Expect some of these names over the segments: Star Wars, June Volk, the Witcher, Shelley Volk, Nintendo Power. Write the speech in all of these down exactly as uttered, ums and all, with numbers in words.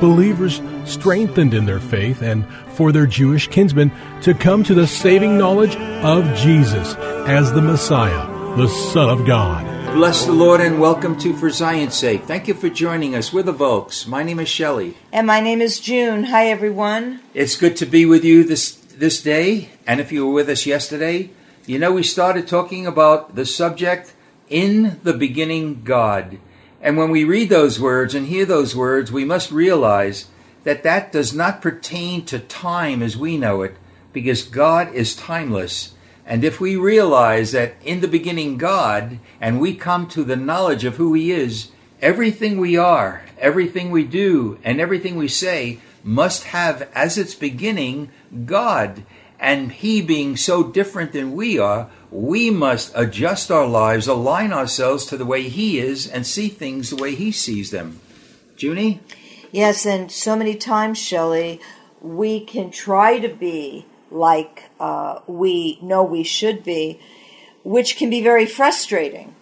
believers strengthened in their faith and for their Jewish kinsmen to come to the saving knowledge of Jesus as the Messiah, the Son of God. Bless the Lord and welcome to For Zion's Sake. Thank you for joining us. We're the Volks. My name is Shelley. And my name is June. Hi, everyone. It's good to be with you this, this day. And if you were with us yesterday, you know, we started talking about the subject, in the beginning God. And when we read those words and hear those words, we must realize that that does not pertain to time as we know it, because God is timeless. And if we realize that in the beginning God, and we come to the knowledge of who He is, everything we are, everything we do, and everything we say must have as its beginning God. And He being so different than we are, we must adjust our lives, align ourselves to the way He is, and see things the way He sees them. Junie? Yes, and so many times, Shelley, we can try to be like uh, we know we should be, which can be very frustrating.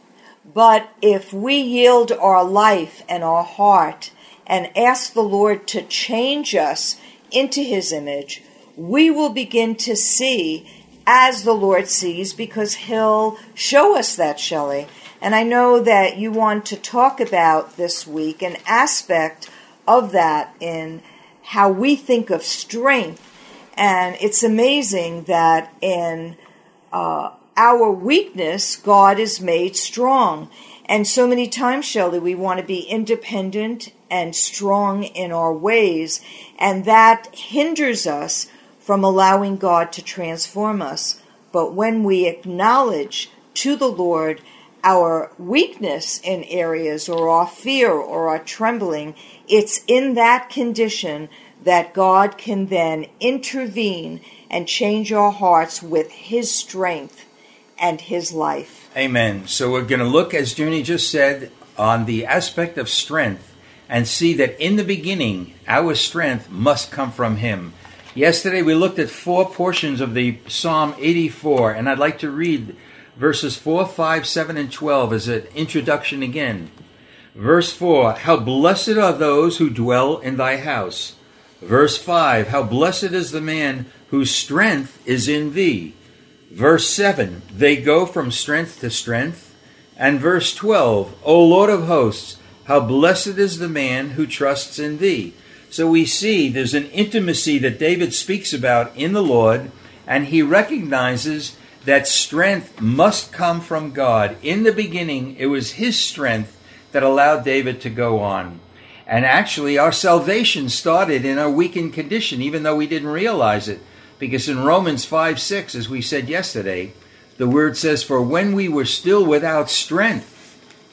But if we yield our life and our heart and ask the Lord to change us into His image, we will begin to see as the Lord sees, because He'll show us that, Shelley. And I know that you want to talk about this week an aspect of that in how we think of strength. And it's amazing that in uh, our weakness, God is made strong. And so many times, Shelley, we want to be independent and strong in our ways, and that hinders us from allowing God to transform us. But when we acknowledge to the Lord our weakness in areas, or our fear, or our trembling, it's in that condition that God can then intervene and change our hearts with His strength and His life. Amen. So we're going to look, as Junie just said, on the aspect of strength and see that in the beginning, our strength must come from Him. Yesterday we looked at four portions of the Psalm eighty-four, and I'd like to read verses four, five, seven, and twelve as an introduction again. Verse four, how blessed are those who dwell in thy house. Verse five, how blessed is the man whose strength is in thee. Verse seven, they go from strength to strength. And verse twelve, O Lord of hosts, how blessed is the man who trusts in thee. So we see there's an intimacy that David speaks about in the Lord, and he recognizes that strength must come from God. In the beginning, it was His strength that allowed David to go on. And actually, our salvation started in our weakened condition, even though we didn't realize it, because in Romans five six, as we said yesterday, the word says, "For when we were still without strength,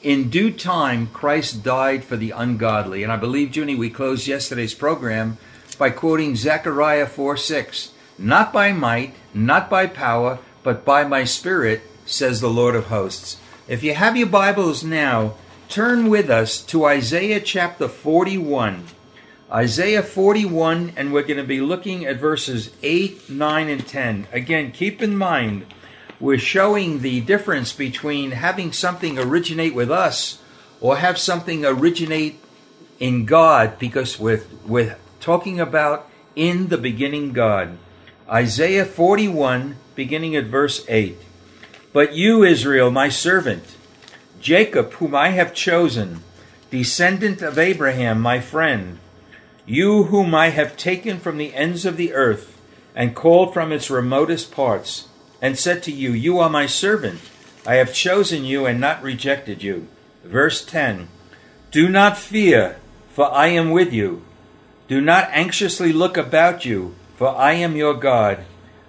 in due time, Christ died for the ungodly." And I believe, Junie, we closed yesterday's program by quoting Zechariah four six. Not by might, not by power, but by my Spirit, says the Lord of hosts. If you have your Bibles now, turn with us to Isaiah chapter forty-one. Isaiah forty-one, and we're going to be looking at verses eight, nine, and ten. Again, keep in mind, we're showing the difference between having something originate with us or have something originate in God, because we're, we're talking about in the beginning God. Isaiah forty-one, beginning at verse eight. But you, Israel, my servant, Jacob, whom I have chosen, descendant of Abraham, my friend, you whom I have taken from the ends of the earth, and called from its remotest parts, and said to you, You are my servant. I have chosen you and not rejected you. Verse ten, Do not fear, for I am with you. Do not anxiously look about you, for I am your God.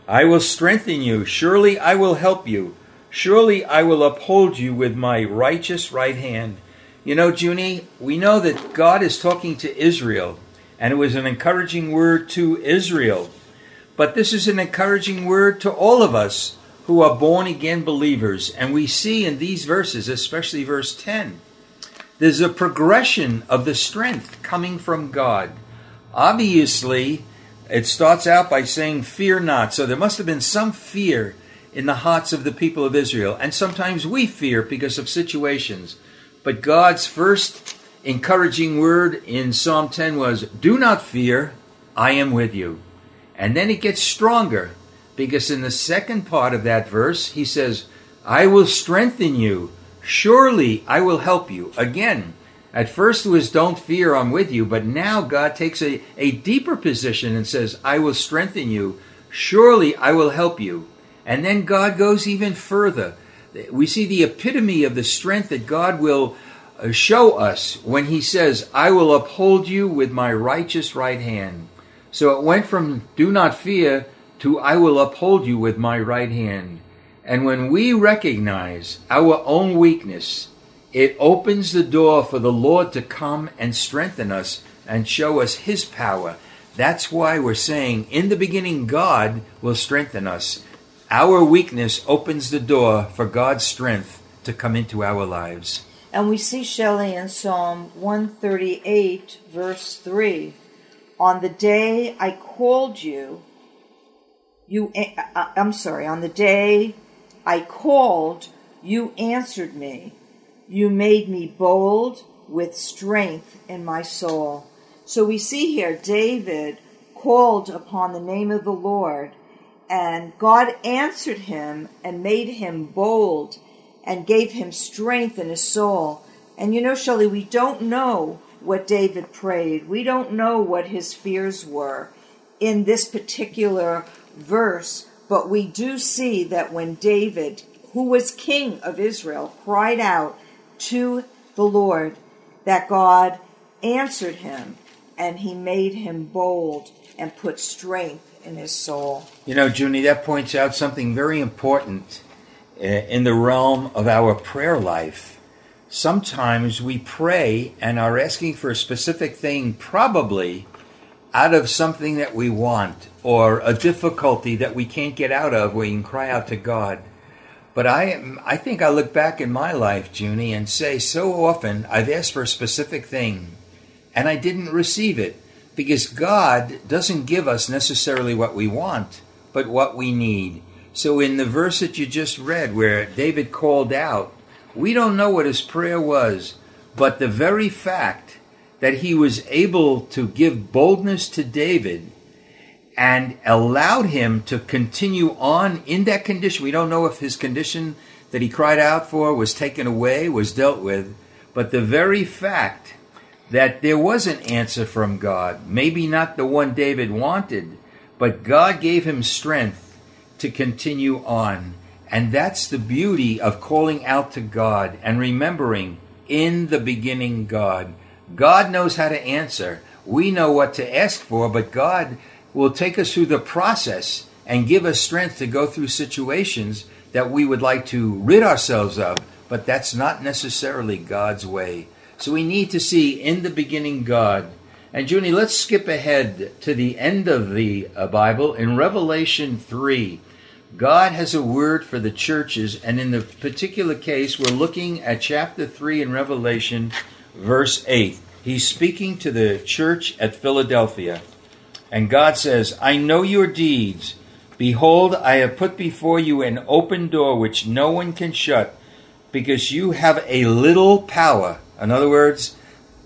I will strengthen you. Surely I will help you. Surely I will uphold you with my righteous right hand. You know, Junie, we know that God is talking to Israel, and it was an encouraging word to Israel. But this is an encouraging word to all of us who are born-again believers. And we see in these verses, especially verse ten, there's a progression of the strength coming from God. Obviously, it starts out by saying, fear not. So there must have been some fear in the hearts of the people of Israel. And sometimes we fear because of situations. But God's first encouraging word in Psalm ten was, Do not fear, I am with you. And then it gets stronger, because in the second part of that verse, he says, I will strengthen you. Surely I will help you. Again, at first it was, don't fear, I'm with you. But now God takes a, a deeper position and says, I will strengthen you. Surely I will help you. And then God goes even further. We see the epitome of the strength that God will show us when he says, I will uphold you with my righteous right hand. So it went from do not fear to I will uphold you with my right hand. And when we recognize our own weakness, it opens the door for the Lord to come and strengthen us and show us his power. That's why we're saying, in the beginning, God will strengthen us. Our weakness opens the door for God's strength to come into our lives. And we see, Shelley, in Psalm one thirty-eight, verse three, On the day I called you, you I'm sorry, on the day I called, you answered me. You made me bold with strength in my soul. So we see here David called upon the name of the Lord, and God answered him and made him bold and gave him strength in his soul. And you know, Shelley, we don't know what David prayed. We don't know what his fears were in this particular verse, but we do see that when David, who was king of Israel, cried out to the Lord, that God answered him, and he made him bold and put strength in his soul. You know, Junie, that points out something very important in the realm of our prayer life. Sometimes we pray and are asking for a specific thing, probably out of something that we want or a difficulty that we can't get out of, where you can cry out to God. But I, I think I look back in my life, Junie, and say so often I've asked for a specific thing and I didn't receive it, because God doesn't give us necessarily what we want, but what we need. So in the verse that you just read where David called out, we don't know what his prayer was, but the very fact that he was able to give boldness to David and allowed him to continue on in that condition. We don't know if his condition that he cried out for was taken away, was dealt with, but the very fact that there was an answer from God, maybe not the one David wanted, but God gave him strength to continue on. And that's the beauty of calling out to God and remembering, in the beginning, God. God knows how to answer. We know what to ask for, but God will take us through the process and give us strength to go through situations that we would like to rid ourselves of, but that's not necessarily God's way. So we need to see, in the beginning, God. And Junie, let's skip ahead to the end of the uh, Bible. In Revelation three, God has a word for the churches, and in the particular case, we're looking at chapter three in Revelation, verse eight. He's speaking to the church at Philadelphia. And God says, I know your deeds. Behold, I have put before you an open door which no one can shut, because you have a little power. In other words,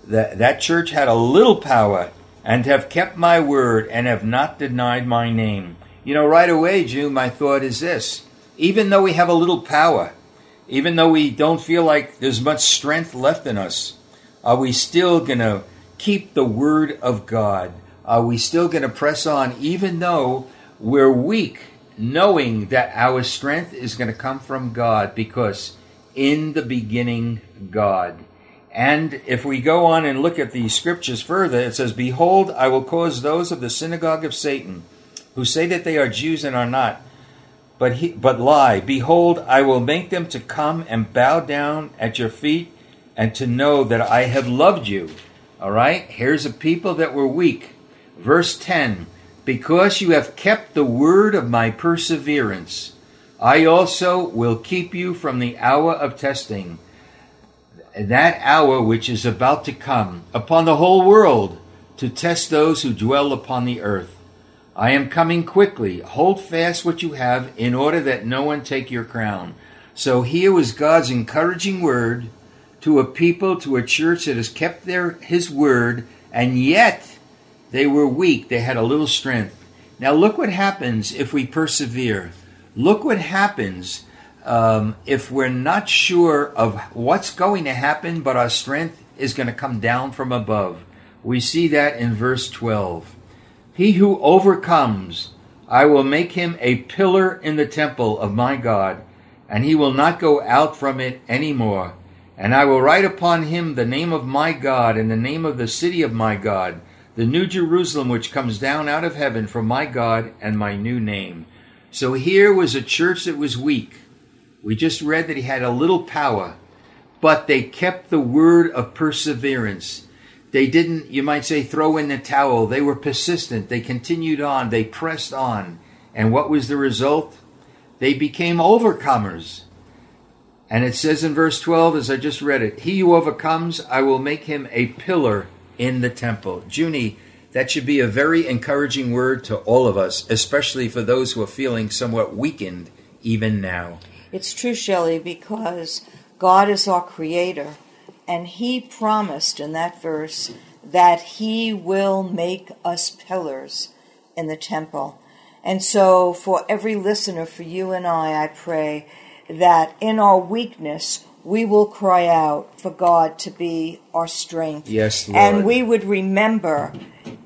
that, that church had a little power, and have kept my word, and have not denied my name. You know, right away, June, my thought is this. Even though we have a little power, even though we don't feel like there's much strength left in us, are we still going to keep the word of God? Are we still going to press on, even though We're weak knowing that our strength is going to come from God, because in the beginning, God. And if we go on and look at the scriptures further, it says, "Behold, I will cause those of the synagogue of Satan, who say that they are Jews and are not, but he, but lie. Behold, I will make them to come and bow down at your feet, and to know that I have loved you." All right? Here's a people that were weak. Verse ten, "Because you have kept the word of my perseverance, I also will keep you from the hour of testing, that hour which is about to come upon the whole world to test those who dwell upon the earth. I am coming quickly. Hold fast what you have, in order that no one take your crown." So here was God's encouraging word to a people, to a church that has kept their his word, and yet they were weak. They had a little strength. Now look what happens if we persevere. Look what happens Um, if we're not sure of what's going to happen, but our strength is going to come down from above. We see that in verse twelve. "He who overcomes, I will make him a pillar in the temple of my God, and he will not go out from it any more. And I will write upon him the name of my God and the name of the city of my God, the new Jerusalem which comes down out of heaven from my God, and my new name." So here was a church that was weak. We just read that he had a little power, but they kept the word of perseverance. They didn't, you might say, throw in the towel. They were persistent. They continued on. They pressed on. And what was the result? They became overcomers. And it says in verse twelve, as I just read it, "He who overcomes, I will make him a pillar in the temple." Junie, that should be a very encouraging word to all of us, especially for those who are feeling somewhat weakened even now. It's true, Shelley, because God is our creator, and he promised in that verse that he will make us pillars in the temple. And so for every listener, for you and I, I pray that in our weakness, we will cry out for God to be our strength. Yes, Lord. And we would remember,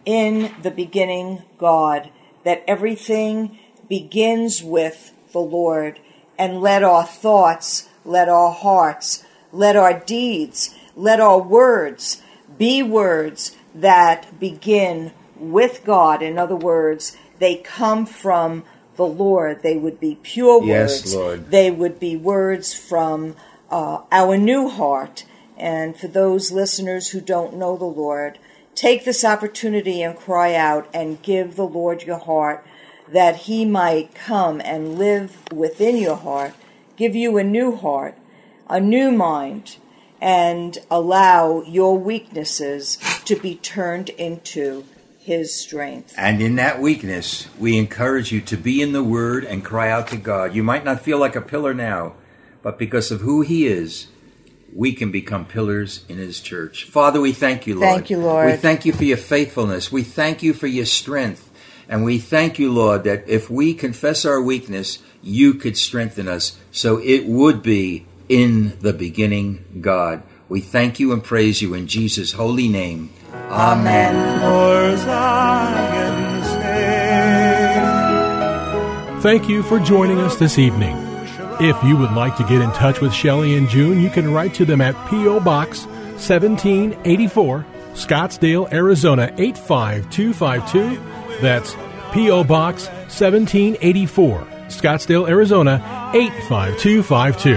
in the beginning, God, that everything begins with the Lord. And let our thoughts, let our hearts, let our deeds, let our words be words that begin with God. In other words, they come from the Lord. They would be pure yes, words. Lord. They would be words from uh, our new heart. And for those listeners who don't know the Lord, take this opportunity and cry out and give the Lord your heart, that he might come and live within your heart, give you a new heart, a new mind, and allow your weaknesses to be turned into his strength. And in that weakness, we encourage you to be in the word and cry out to God. You might not feel like a pillar now, but because of who he is, we can become pillars in his church. Father, we thank you, Lord. Thank you, Lord. We thank you for your faithfulness. We thank you for your strength. And we thank you, Lord, that if we confess our weakness, you could strengthen us. So it would be in the beginning, God. We thank you and praise you in Jesus' holy name. Amen. Thank you for joining us this evening. If you would like to get in touch with Shelley and June, you can write to them at P O. Box seventeen eighty-four, Scottsdale, Arizona eight five two five two. That's P O. Box seventeen eighty-four, Scottsdale, Arizona eight five two five two.